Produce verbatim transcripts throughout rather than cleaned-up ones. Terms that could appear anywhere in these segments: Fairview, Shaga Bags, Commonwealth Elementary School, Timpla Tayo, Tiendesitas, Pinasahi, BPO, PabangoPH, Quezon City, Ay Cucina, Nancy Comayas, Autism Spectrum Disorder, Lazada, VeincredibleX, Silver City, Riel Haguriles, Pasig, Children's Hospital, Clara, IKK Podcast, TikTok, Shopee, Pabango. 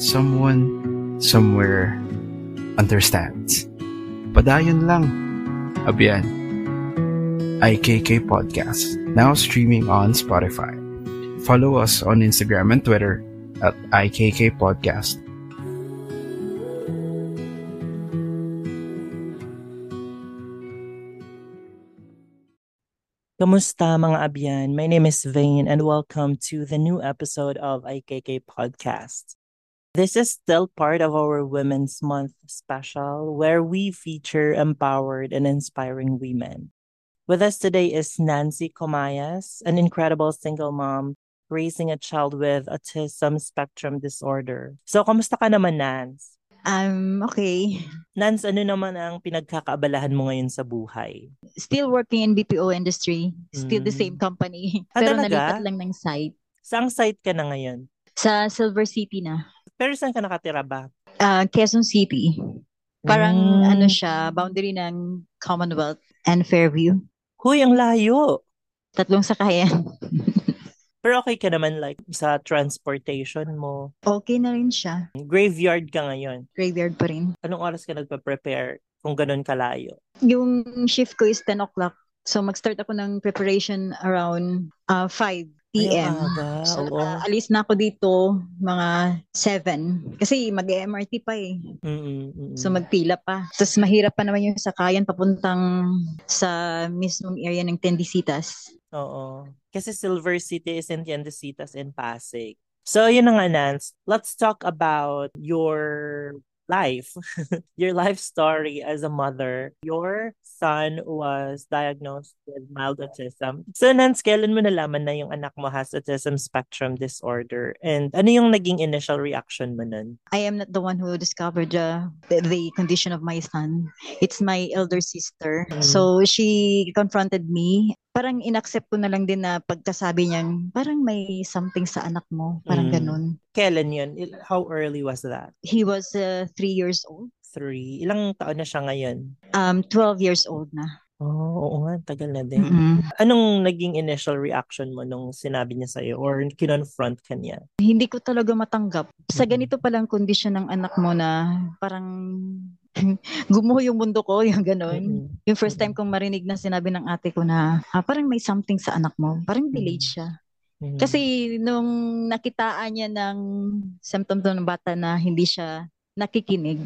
Someone, somewhere, understands. Padayon lang. Abiyan. I K K Podcast, now streaming on Spotify. Follow us on Instagram and Twitter at I K K Podcast. Kamusta mga Abyan? My name is Vain and welcome to the new episode of I K K Podcast. This is still part of our Women's Month special where we feature empowered and inspiring women. With us today is Nancy Comayas, an incredible single mom raising a child with Autism Spectrum Disorder. So, kamusta ka naman, Nance? I'm um, okay. Nance, ano naman ang pinagkakaabalahan mo ngayon sa buhay? Still working in B P O industry. Still mm. the same company. Ah, pero nalipat lang ng site. Saang site ka na ngayon? Sa Silver City na. Pero saan ka nakatira ba? Uh, Quezon City. Parang mm. ano siya, boundary ng Commonwealth and Fairview. Huy, ang layo. Tatlong sakayan. Pero okay ka naman like sa transportation mo. Okay na rin siya. Graveyard ka ngayon. Graveyard pa rin. Anong oras ka nagpa-prepare kung ganun kalayo? Yung shift ko is ten o'clock. So mag-start ako ng preparation around uh, five p.m. Ay, so alis na ako dito mga seven. Kasi mag-M R T pa eh. Mm-mm-mm. So magpila pa. Tapos mahirap pa naman yung sakayan papuntang sa mismong area ng Tiendesitas. Oo. Kasi Silver City is in Tiendesitas in Pasig. So, yun na nga, Nance. Let's talk about your life. Your life story as a mother. Your son was diagnosed with mild autism. So, Nance, kailan mo nalaman na yung anak mo has autism spectrum disorder? And ano yung naging initial reaction mo nun? I am not the one who discovered uh, the, the condition of my son. It's my elder sister. Mm. So, she confronted me. Parang inaccept ko na lang din na pagkasabi niyang parang may something sa anak mo. Parang mm. ganun. Kailan yun? How early was that? He was uh, three years old. Three? Ilang taon na siya ngayon? Um, twelve years old na. Oh, oo nga. Tagal na din. Mm-mm. Anong naging initial reaction mo nung sinabi niya sa'yo or kinonfront ka niya? Hindi ko talaga matanggap. Sa ganito palang kondisyon ng anak mo na parang gumuho yung mundo ko, yung gano'n. Mm-hmm. Yung first time kong marinig na sinabi ng ate ko na, ah, parang may something sa anak mo. Parang delayed siya. Mm-hmm. Kasi nung nakitaan niya ng symptom ng bata na hindi siya nakikinig,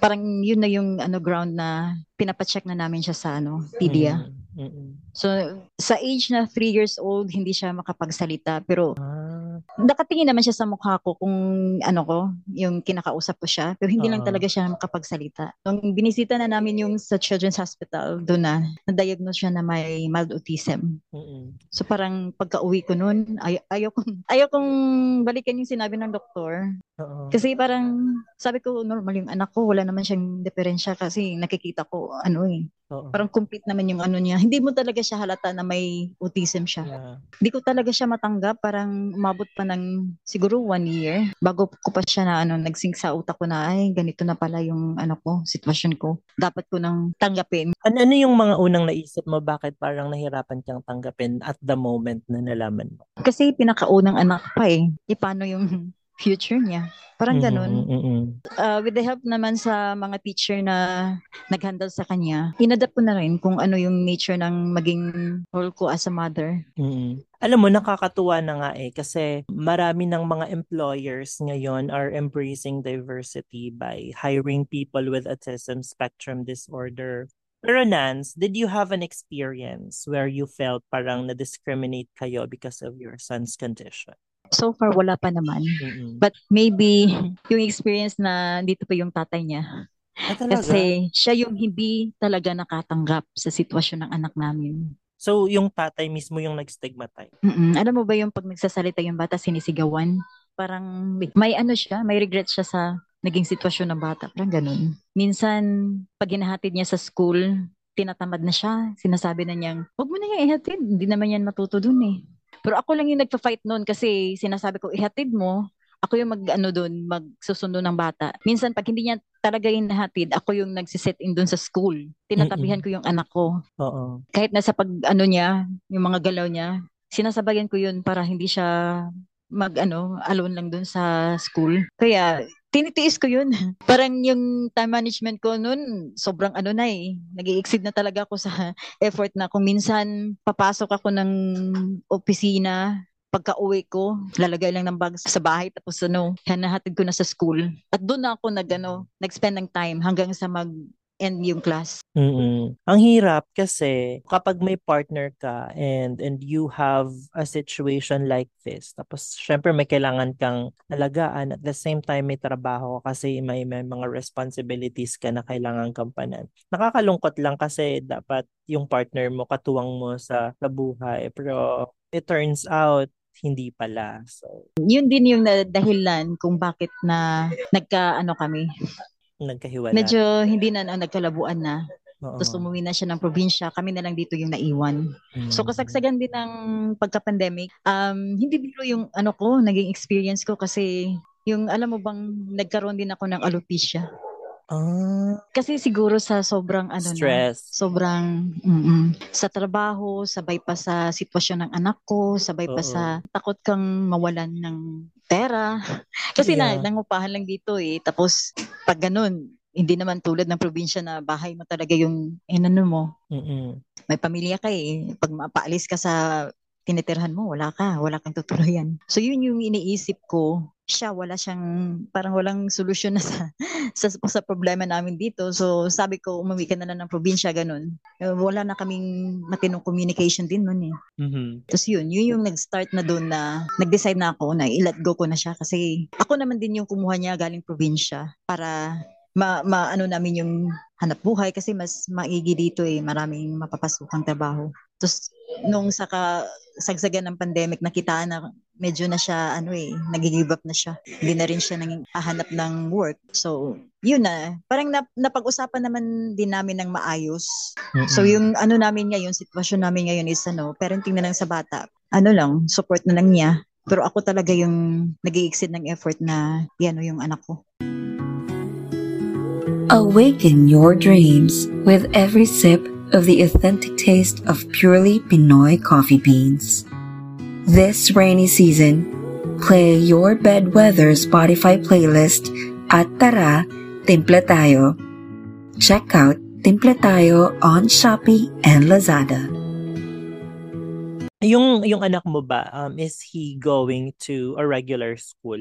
parang yun na yung ano ground na pinapacheck na namin siya sa ano, pedia. Mm-hmm. Mm-hmm. So, sa age na three years old, hindi siya makapagsalita. Pero, ah. nakatingin naman siya sa mukha ko kung ano ko, yung kinakausap ko siya. Pero hindi uh-huh. lang talaga siya makapagsalita. Nung binisita na namin yung sa Children's Hospital, doon na, na-diagnose siya na may mild autism. Mm-hmm. So, parang pagka-uwi ko noon, ay- ayaw, kong, ayaw kong balikan yung sinabi ng doktor. Uh-huh. Kasi parang, sabi ko, normal yung anak ko, wala naman siyang diferensya kasi nakikita ko, ano eh. Uh-huh. Parang complete naman yung ano niya. Hindi mo talaga siya halata na may autism siya. Yeah. Hindi ko talaga siya matanggap. Parang umabot pa ng siguro one year bago ko pa siya na ano, nagsink sa utak ko na ay ganito na pala yung ano ko, sitwasyon ko. Dapat ko nang tanggapin. Ano, ano yung mga unang naisip mo? Bakit parang nahirapan kang tanggapin at the moment na nalaman mo? Kasi pinakaunang anak pa eh. E paano yung future niya? Parang ganun. Mm-hmm, mm-hmm. Uh, with the help naman sa mga teacher na nag-handle sa kanya, inadapt ko na rin kung ano yung nature ng maging role ko as a mother. Mm-hmm. Alam mo, nakakatuwa na nga eh kasi marami ng mga employers ngayon are embracing diversity by hiring people with autism spectrum disorder. Pero Nance, did you have an experience where you felt parang na-discriminate kayo because of your son's condition? So far, wala pa naman. Mm-hmm. But maybe yung experience na dito pa yung tatay niya. Ah, kasi siya yung hindi talaga nakatanggap sa sitwasyon ng anak namin. So, yung tatay mismo yung nag-stigmatize. Mm-mm. Alam mo ba yung pag nagsasalita yung bata, sinisigawan? Parang may ano siya, may regret siya sa naging sitwasyon ng bata. Parang ganun. Minsan, pag hinahatid niya sa school, tinatamad na siya. Sinasabi na niyang, huwag mo na yung ihatid. Hindi naman yan matuto dun eh. Pero ako lang yung nagpa-fight nun kasi sinasabi ko, ihatid mo. Ako yung mag-ano dun, magsusundo ng bata. Minsan, pag hindi niya talaga hinahatid, ako yung nagsiset in dun sa school. Tinatabihan ko yung anak ko. Oo. Kahit nasa pag ano niya, yung mga galaw niya, sinasabayan ko yun para hindi siya mag ano, alone lang dun sa school. Kaya tinitiis ko yun. Parang yung time management ko nun, sobrang ano na eh. Nag-i-exceed na talaga ako sa effort na. Kung minsan papasok ako ng opisina, pagka-uwi ko, lalagay lang ng bags sa bahay tapos ano, hanahatid ko na sa school. At doon na ako nag, ano, nag-spend ng time hanggang sa mag-end yung class. Mm-mm. Ang hirap kasi kapag may partner ka and and you have a situation like this, tapos syempre may kailangan kang alagaan at the same time may trabaho kasi may, may mga responsibilities ka na kailangan kampanan. Nakakalungkot lang kasi dapat yung partner mo katuwang mo sa, sa buhay pero it turns out hindi pala. So, yun din yung dahilan kung bakit na nagka ano kami. Nagkahiwala. Medyo hindi na ano, nagkalabuan na. Oo. Tapos umuwi na siya ng probinsya. Kami na lang dito yung naiwan. Mm-hmm. So kasagsagan din ng pagka-pandemic. Um, hindi biro yung ano ko, naging experience ko kasi yung alam mo bang nagkaroon din ako ng alopecia. Uh, kasi siguro sa sobrang ano stress. Na, sobrang mm-mm, sa trabaho, sabay pa sa sitwasyon ng anak ko, sabay pa uh-oh. Sa takot kang mawalan ng pera. Kasi yeah. na, nangupahan lang dito eh. Tapos pag ganun, hindi naman tulad ng probinsya na bahay mo talaga yung inano mo. Mm-mm. May pamilya ka eh. Pag mapaalis ka sa tinitirhan mo, wala ka. Wala kang tutuloyan. So yun yung iniisip ko. Siya, wala siyang, parang walang solusyon na sa, sa, sa problema namin dito. So sabi ko, umuwi ka na lang ng probinsya, ganun. Wala na kaming matinong communication din nun eh. Mm-hmm. Tapos yun, yun yung nag-start na doon na, nag-decide na ako na i-let go ko na siya kasi ako naman din yung kumuha niya galing probinsya para ma, ma ano namin yung hanap buhay kasi mas maigi dito eh, maraming mapapasukang trabaho. Tapos nung saka sagsagan ng pandemic, nakitaan na medyo na siya, ano eh, nag-give up na siya. Hindi na rin siya nang hahanap ng work. So, yun na. Parang nap- napag-usapan naman din namin ng maayos. Mm-hmm. So, yung ano namin ngayon, sitwasyon namin ngayon is ano, parenting na lang sa bata. Ano lang, support na lang niya. Pero ako talaga yung nag-i-exceed ng effort na yan o yung anak ko. Awaken your dreams with every sip of the authentic taste of purely Pinoy coffee beans. This rainy season, play your bedweather Spotify playlist at tara, Timpla Tayo. Check out Timpla Tayo on Shopee and Lazada. Yung yung anak mo ba, um, is he going to a regular school?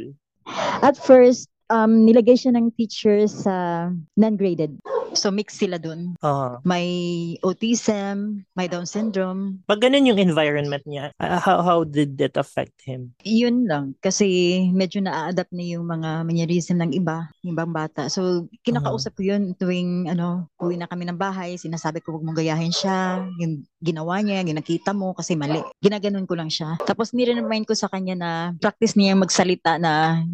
At first, um, nilagay siya ng teacher sa non-graded. So, mix sila dun. Uh-huh. May autism, may Down syndrome. Pag ganun yung environment niya, uh, how how did that affect him? Yun lang. Kasi medyo na-adapt na yung mga mannerism ng iba, yung ibang bata. So, kinakausap uh-huh. ko yun tuwing, ano, uwi na kami ng bahay, sinasabi ko huwag mong gayahin siya, yung ginawa niya, yung nakita mo, kasi mali. Ginaganon ko lang siya. Tapos, nire-remind ko sa kanya na practice niya yung magsalita na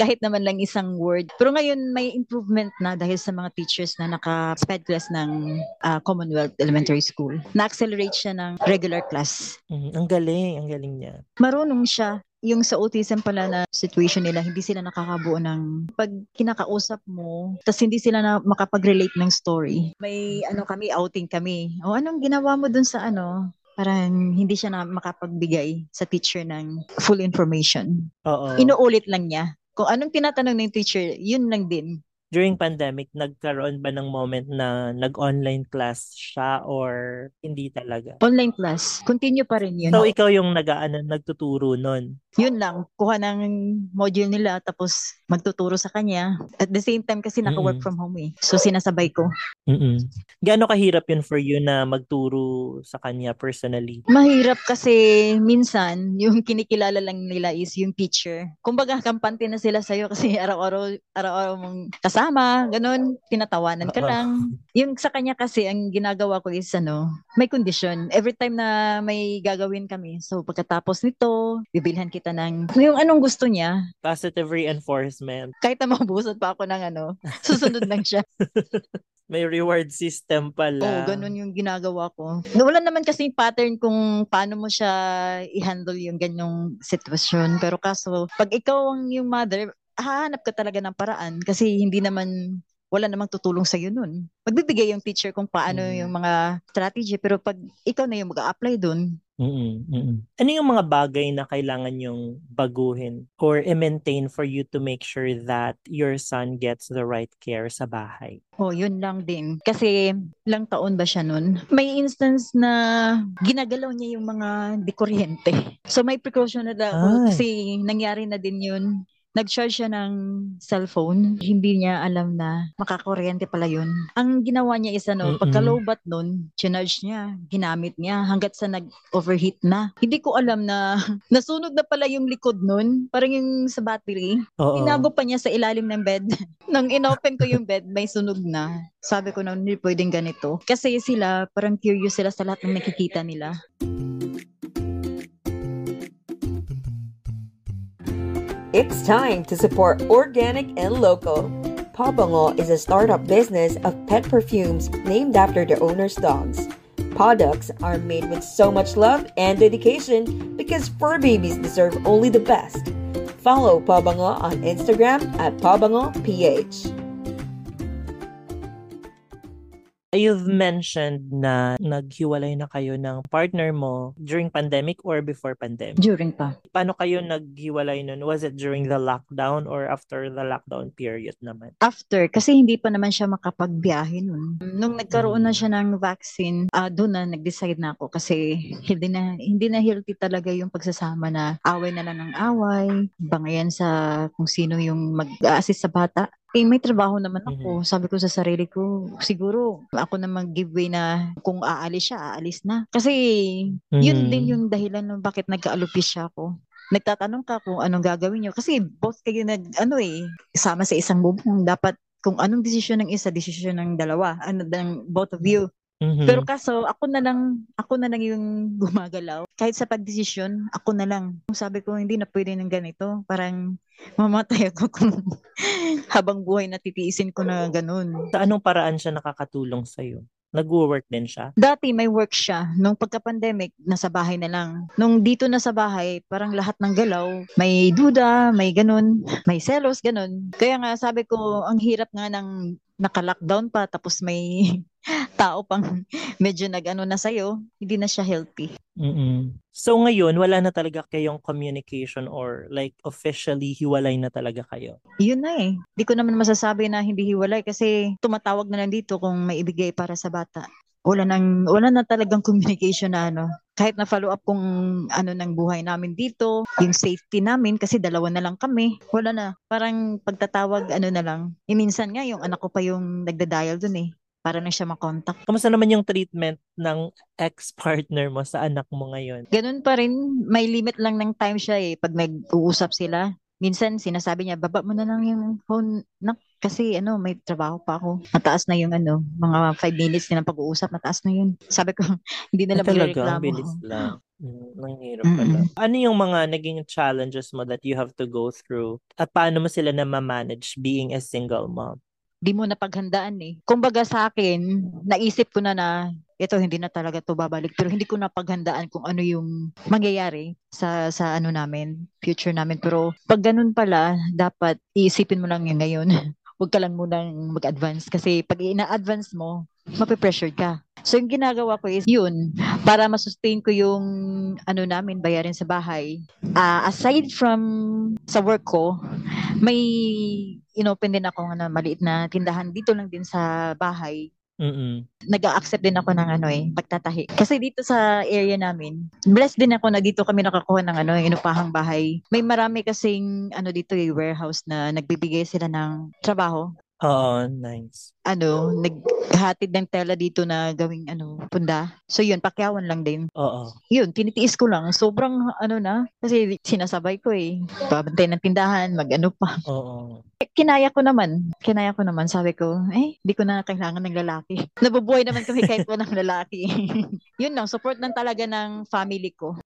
kahit naman lang isang word. Pero ngayon, may improvement na dahil sa mga teachers na naka-S P E D class ng uh, Commonwealth Elementary School. Na-accelerate siya ng regular class. Mm, ang galing, ang galing niya. Marunong siya. Yung sa autism pala na situation nila, hindi sila nakakabuo ng pag kinakausap mo, tapos hindi sila na makapag-relate ng story. May ano kami, outing kami. O anong ginawa mo dun sa ano? Parang hindi siya na makapagbigay sa teacher ng full information. Oo. Inuulit lang niya. Kung anong tinatanong ng teacher, yun lang din. During pandemic, nagkaroon ba ng moment na nag-online class siya or hindi talaga? Online class. Continue pa rin yun. So, ikaw yung nag-aano, nagtuturo nun? Yun lang. Kuha ng module nila tapos magtuturo sa kanya. At the same time kasi naka-work mm-hmm. from home eh. So, sinasabay ko. Mm-hmm. Gaano kahirap yun for you na magturo sa kanya personally? Mahirap kasi minsan yung kinikilala lang nila is yung teacher. Kumbaga, kampante na sila sa'yo kasi araw-araw, araw-araw mong kasama sama, ganun, tinatawanan ka lang. Yung sa kanya kasi, ang ginagawa ko is ano, may condition. Every time na may gagawin kami, so pagkatapos nito, bibilhan kita ng yung anong gusto niya. Positive reinforcement. Kahit na mabusot pa ako ng ano, susunod lang siya. May reward system pala. Oo, oh, ganun yung ginagawa ko. Wala naman kasi pattern kung paano mo siya i-handle yung ganyong sitwasyon. Pero kaso, pag ikaw ang yung mother, hahanap ka talaga ng paraan kasi hindi naman, wala namang tutulong sa'yo nun. Magbibigay yung teacher kung paano mm. yung mga strategy. Pero pag ikaw na yung mag-a-apply dun. Mm-mm, mm-mm. Ano yung mga bagay na kailangan yung baguhin or i-maintain for you to make sure that your son gets the right care sa bahay? Oh, yun lang din. Kasi lang taon ba siya nun? May instance na ginagalaw niya yung mga dikuryente. So may precaution na daw ah. kasi nangyari na din yun. Nag-charge siya ng cellphone. Hindi niya alam na makakuryente pala yun. Ang ginawa niya is ano, pagka-lowbat nun, chinarge niya, ginamit niya hanggat sa nag-overheat na. Hindi ko alam na nasunog na pala yung likod nun. Parang yung sa battery. Tinago pa niya sa ilalim ng bed. Nang inopen ko yung bed, may sunog na. Sabi ko na hindi pwedeng ganito. Kasi sila, parang curious sila sa lahat ng nakikita nila. It's time to support organic and local. Pabango is a startup business of pet perfumes named after the owner's dogs. Products are made with so much love and dedication because fur babies deserve only the best. Follow Pabango on Instagram at PabangoPH. You've mentioned na naghiwalay na kayo ng partner mo during pandemic or before pandemic? During pa. Paano kayo naghiwalay nun? Was it during the lockdown or after the lockdown period naman? After, kasi hindi pa naman siya makapagbiyahe nun. Nung nagkaroon na siya ng vaccine, uh, doon na nag-decide na ako kasi hindi na, hindi na healthy talaga yung pagsasama na away na lang ng away. Bangayan sa kung sino yung mag-assist sa bata. Eh, may trabaho naman ako. Mm-hmm. Sabi ko sa sarili ko, siguro ako na mag-giveaway na kung aalis siya, aalis na. Kasi mm-hmm. yun din yung dahilan ng bakit nagka-alopecia ako. Nagtatanong ka kung anong gagawin niyo. Kasi both kayo nag, ano eh, sama sa isang bubong. Dapat kung anong desisyon ng isa, desisyon ng dalawa. Ano, ng both of you. Mm-hmm. Pero kaso, ako na lang, ako na lang yung gumagalaw. Kahit sa pagdesisyon, ako na lang. Sabi ko, hindi na pwede ng ganito. Parang mamatay ako kung habang buhay natitiisin ko na ganun. Sa anong paraan siya nakakatulong sa'yo? Nag-work din siya? Dati may work siya. Nung pagka-pandemic, nasa bahay na lang. Nung dito na sa bahay, parang lahat ng galaw. May duda, may ganun, may selos, ganun. Kaya nga sabi ko, ang hirap nga ng naka-lockdown pa tapos may tao pang medyo nag-ano na sa'yo, hindi na siya healthy. Mm-mm. So ngayon, wala na talaga kayong communication or like officially hiwalay na talaga kayo? Yun na eh. Hindi ko naman masasabi na hindi hiwalay kasi tumatawag na lang dito kung may ibigay para sa bata. Wala, nang, wala na talagang communication na ano. Kahit na follow up kung ano ng buhay namin dito, yung safety namin kasi dalawa na lang kami. Wala na. Parang pagtatawag ano na lang. E minsan nga yung anak ko pa yung nagda-dial dun eh. Para na siya makontakt. Kamusta naman yung treatment ng ex-partner mo sa anak mo ngayon? Ganun pa rin. May limit lang ng time siya eh. Pag nag-uusap sila, minsan sinasabi niya, baba mo na lang yung phone. Nak, kasi ano, may trabaho pa ako. Mataas na yung ano, mga five minutes na pag-uusap, mataas na yun. Sabi ko, hindi na lang magreklamo. Bilis lang. Nanghirap pala. Mm-hmm. Ano yung mga naging challenges mo that you have to go through? At paano mo sila na ma-manage being a single mom? Di mo napaghandaan eh. Kumbaga sa akin, naisip ko na na, ito hindi na talaga to babalik. Pero hindi ko napaghandaan kung ano yung mangyayari sa sa ano namin, future namin. Pero pag ganun pala, dapat iisipin mo lang yan ngayon. Huwag ka lang munang mag-advance. Kasi pag ina-advance mo, mapipressured ka. So yung ginagawa ko is yun, para masustain ko yung ano namin, bayarin sa bahay. Uh, aside from sa work ko, may inopen din ako ng maliit na tindahan dito lang din sa bahay. Mm-mm. Nag-a-accept din ako ng ano eh, pagtatahi. Kasi dito sa area namin, blessed din ako na dito kami nakakuha ng ano, inupahang bahay. May marami kasing ano dito yung warehouse na nagbibigay sila ng trabaho. Oo, nice. Ano, naghatid ng tela dito na gawing ano, punda. So yun, pakyawan lang din. Oo. Yun, tinitiis ko lang. Sobrang ano na, kasi sinasabay ko eh. Pabantay ng tindahan, mag-ano pa. Oo. Kinaya ko naman. Kinaya ko naman. Sabi ko, eh, di ko na kailangan ng lalaki. Nabubuhay naman kami kahit ko ng lalaki. Yun lang, support lang talaga ng family ko.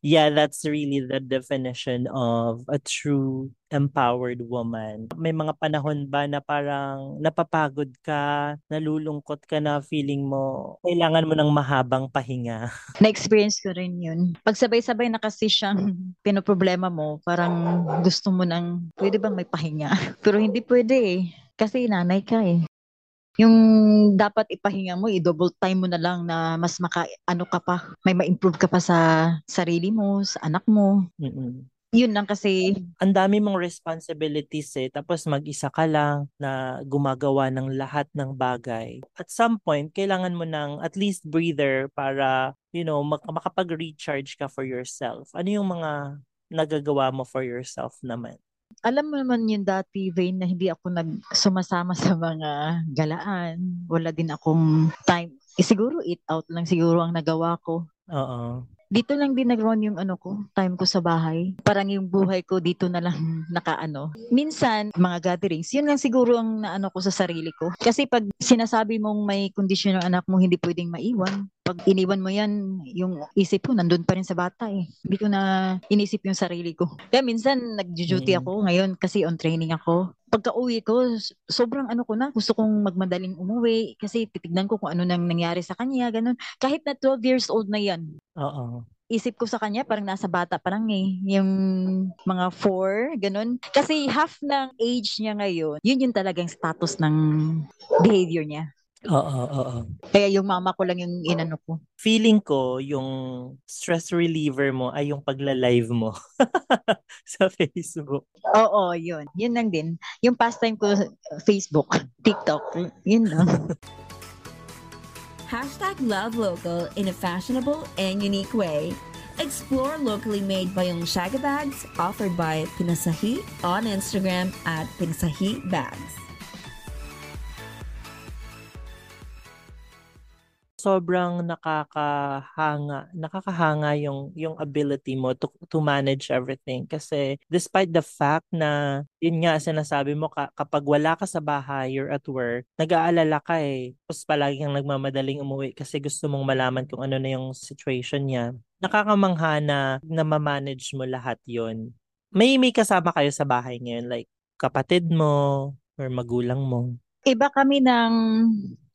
Yeah, that's really the definition of a true empowered woman. May mga panahon ba na parang napapagod ka, nalulungkot ka na feeling mo, kailangan mo ng mahabang pahinga? Na-experience ko rin yun. Pag sabay-sabay na kasi siyang pinoproblema mo, parang gusto mo ng, pwede bang may pahinga? Pero hindi pwede eh. Kasi nanay ka eh. Yung dapat ipahinga mo, i-double time mo na lang na mas maka, ano ka pa, may ma-improve ka pa sa sarili mo, sa anak mo. Mm-mm. Yun lang kasi. Ang dami mong responsibilities eh. Tapos mag-isa ka lang na gumagawa ng lahat ng bagay. At some point, kailangan mo ng at least breather para, you know, mak- makapag-recharge ka for yourself. Ano yung mga nagagawa mo for yourself naman? Alam mo naman yung dati, Vain, na hindi ako nagsumasama sa mga galaan. Wala din akong time. Eh, siguro eat out lang siguro ang nagawa ko. Oo. Dito lang din nag-run yung ano ko, time ko sa bahay. Parang yung buhay ko dito na lang nakaano. Minsan, mga gatherings, yun lang siguro ang naano ko sa sarili ko. Kasi pag sinasabi mong may kondisyon ng anak mo, hindi pwedeng maiwan. Pag iniwan mo yan, yung isip ko, nandun pa rin sa bata eh. Hindi ko na inisip yung sarili ko. Kaya minsan, nag-duty ako ngayon kasi on training ako. Pagka-uwi ko, sobrang ano ko na, gusto kong magmadaling umuwi kasi titignan ko kung ano nang nangyari sa kanya, ganun. Kahit na twelve years old na yan. Oo. Isip ko sa kanya, parang nasa bata parang eh, yung mga four, ganun. Kasi half ng age niya ngayon, yun yung talagang status ng behavior niya. Oo, oo. Kaya yung mama ko lang yung inano ko. Feeling ko, yung stress reliever mo ay yung pagla-live mo sa Facebook. Oo, yun. Yun lang din. Yung pastime ko, Facebook, TikTok, yun lang. Hashtag love local in a fashionable and unique way. Explore locally made bayong Shaga Bags offered by Pinasahi on Instagram at Pinasahi Bags. Sobrang nakakahanga, nakakahanga yung yung ability mo to to manage everything kasi despite the fact na yun nga sinasabi mo ka, kapag wala ka sa bahay, you're at work, nag-aalala ka eh. Tapos palagi kang nagmamadaling umuwi kasi gusto mong malaman kung ano na yung situation niya. Nakakamangha na na ma-manage mo lahat yun. May may kasama kayo sa bahay ngayon like kapatid mo or magulang mo? Iba kami ng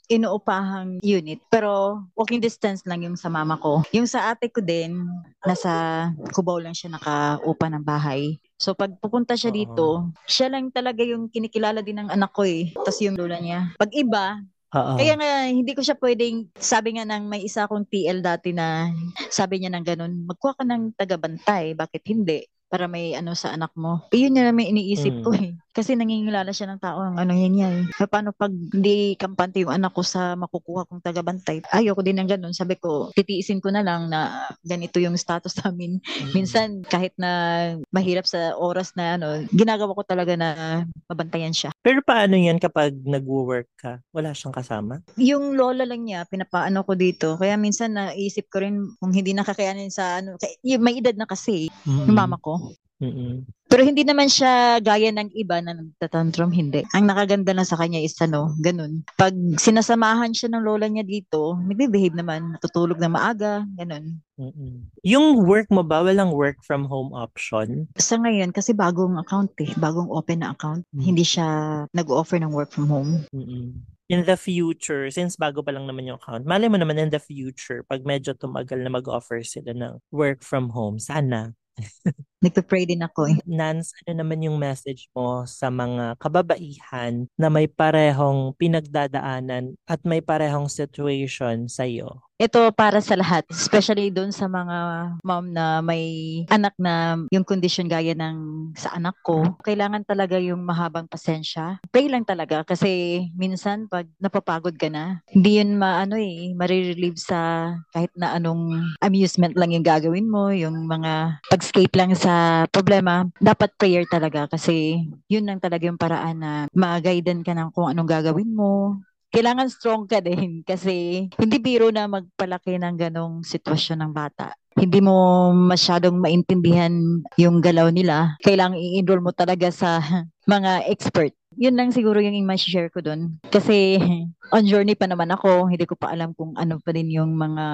inuupahang unit. Pero walking distance lang yung sa mama ko. Yung sa ate ko din, nasa Cubao lang siya nakaupa ng bahay. So pag pupunta siya dito, uh-huh. siya lang talaga yung kinikilala din ng anak ko eh. Tapos yung lola niya. Pag iba, uh-huh. kaya nga hindi ko siya pwedeng, sabi nga ng may isa akong T L dati na sabi niya ng ganun, magkuha ka ng tagabantay, bakit hindi? Para may ano sa anak mo. Iyon na lang may iniisip mm. ko eh. Kasi nangingilala siya ng tao ang ano yan niya eh. Paano pag hindi kampante yung anak ko sa makukuha kong tagabantay? Ayoko din ng ganun. Sabi ko, titiisin ko na lang na ganito yung status namin. Mm. Minsan, kahit na mahirap sa oras na ano, ginagawa ko talaga na mabantayan siya. Pero paano yan kapag nag-work ka? Wala siyang kasama? Yung lola lang niya, pinapaano ko dito. Kaya minsan naisip ko rin kung hindi nakakayanin sa ano. May edad na kasi mm. yung mama ko. Mm-mm. Pero hindi naman siya gaya ng iba na nagtatantrum, hindi. Ang nakaganda na sa kanya is ano, ganun. Pag sinasamahan siya ng lola niya dito, nagbe-behave naman, natutulog na maaga, ganun. Mm-mm. Yung work mo ba, walang work from home option? Sa ngayon, kasi bagong account eh, bagong open na account, mm-hmm. hindi siya nag-offer ng work from home. Mm-mm. In the future, since bago pa lang naman yung account, malay mo naman in the future, pag medyo tumagal na mag-offer sila ng work from home, sana. Nagpa-pray din ako eh. Nance, ano naman yung message mo sa mga kababaihan na may parehong pinagdadaanan at may parehong situation sa'yo? ito para sa lahat, especially doon sa mga mom na may anak na yung condition gaya ng sa anak ko. Kailangan talaga yung mahabang pasensya. Pray lang talaga kasi minsan pag napapagod ka na, hindi yun maano eh, marirelieve sa kahit na anong amusement lang yung gagawin mo, yung mga pag-escape lang sa problema. Dapat prayer talaga kasi yun lang talaga yung paraan na ma-guidean ka ng kung anong gagawin mo. Kailangan strong ka din kasi hindi biro na magpalaki ng ganong sitwasyon ng bata. Hindi mo masyadong maintindihan yung galaw nila. Kailangan i-enroll mo talaga sa mga expert. Yun lang siguro yung i-share ko doon. Kasi on journey pa naman ako, hindi ko pa alam kung ano pa din yung mga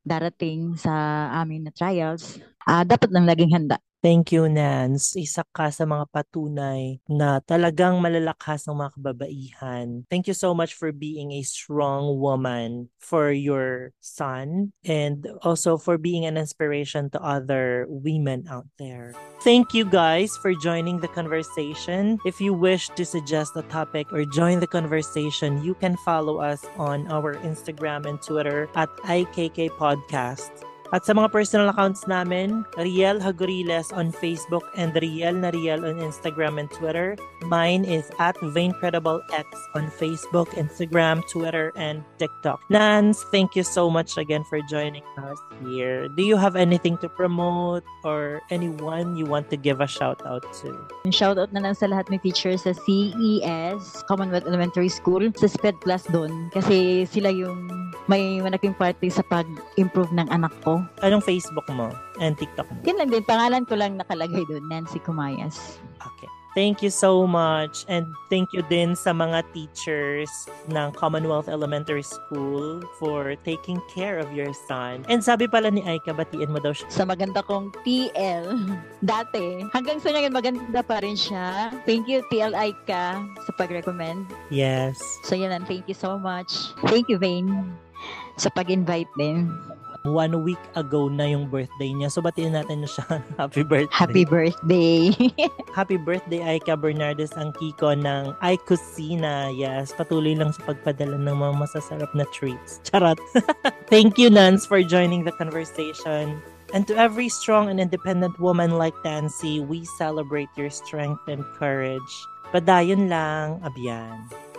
darating sa amin na trials. Uh, dapat lang laging handa. Thank you, Nance. Isa ka sa mga patunay na talagang malalakas ng mga kababaihan. Thank you so much for being a strong woman for your son and also for being an inspiration to other women out there. Thank you guys for joining the conversation. If you wish to suggest a topic or join the conversation, you can follow us on our Instagram and Twitter at I K K Podcast. At sa mga personal accounts namin, Riel Haguriles on Facebook and Riel na Riel on Instagram and Twitter. Mine is at VeincredibleX on Facebook, Instagram, Twitter, and TikTok. Nance, thank you so much again for joining us here. Do you have anything to promote or anyone you want to give a shout-out to? Shout-out na lang sa lahat ng teachers sa C E S, Commonwealth Elementary School, sa S P E D class doon. Kasi sila yung may malaking party sa pag-improve ng anak ko. Anong Facebook mo and TikTok mo? Yan lang din. Pangalan ko lang nakalagay doon. Nancy Comayas. Okay. Thank you so much. And thank you din sa mga teachers ng Commonwealth Elementary School for taking care of your son. And sabi pala ni Aika, batiin mo daw siya. Sa maganda kong T L dati, hanggang sa ngayon maganda pa rin siya. Thank you, T L Aika, sa pag-recommend. Yes. So yan lang. Thank you so much. Thank you, Vane, sa pag-invite din. One week ago na yung birthday niya. So, batiin natin na siya. Happy birthday. Happy birthday. Happy birthday, Aika Bernardes, ang Kiko ng Ay Cucina. Yes, patuloy lang sa pagpadala ng mga masasarap na treats. Charot. Thank you, Nance, for joining the conversation. And to every strong and independent woman like Nancy, we celebrate your strength and courage. Padayon lang, abyan.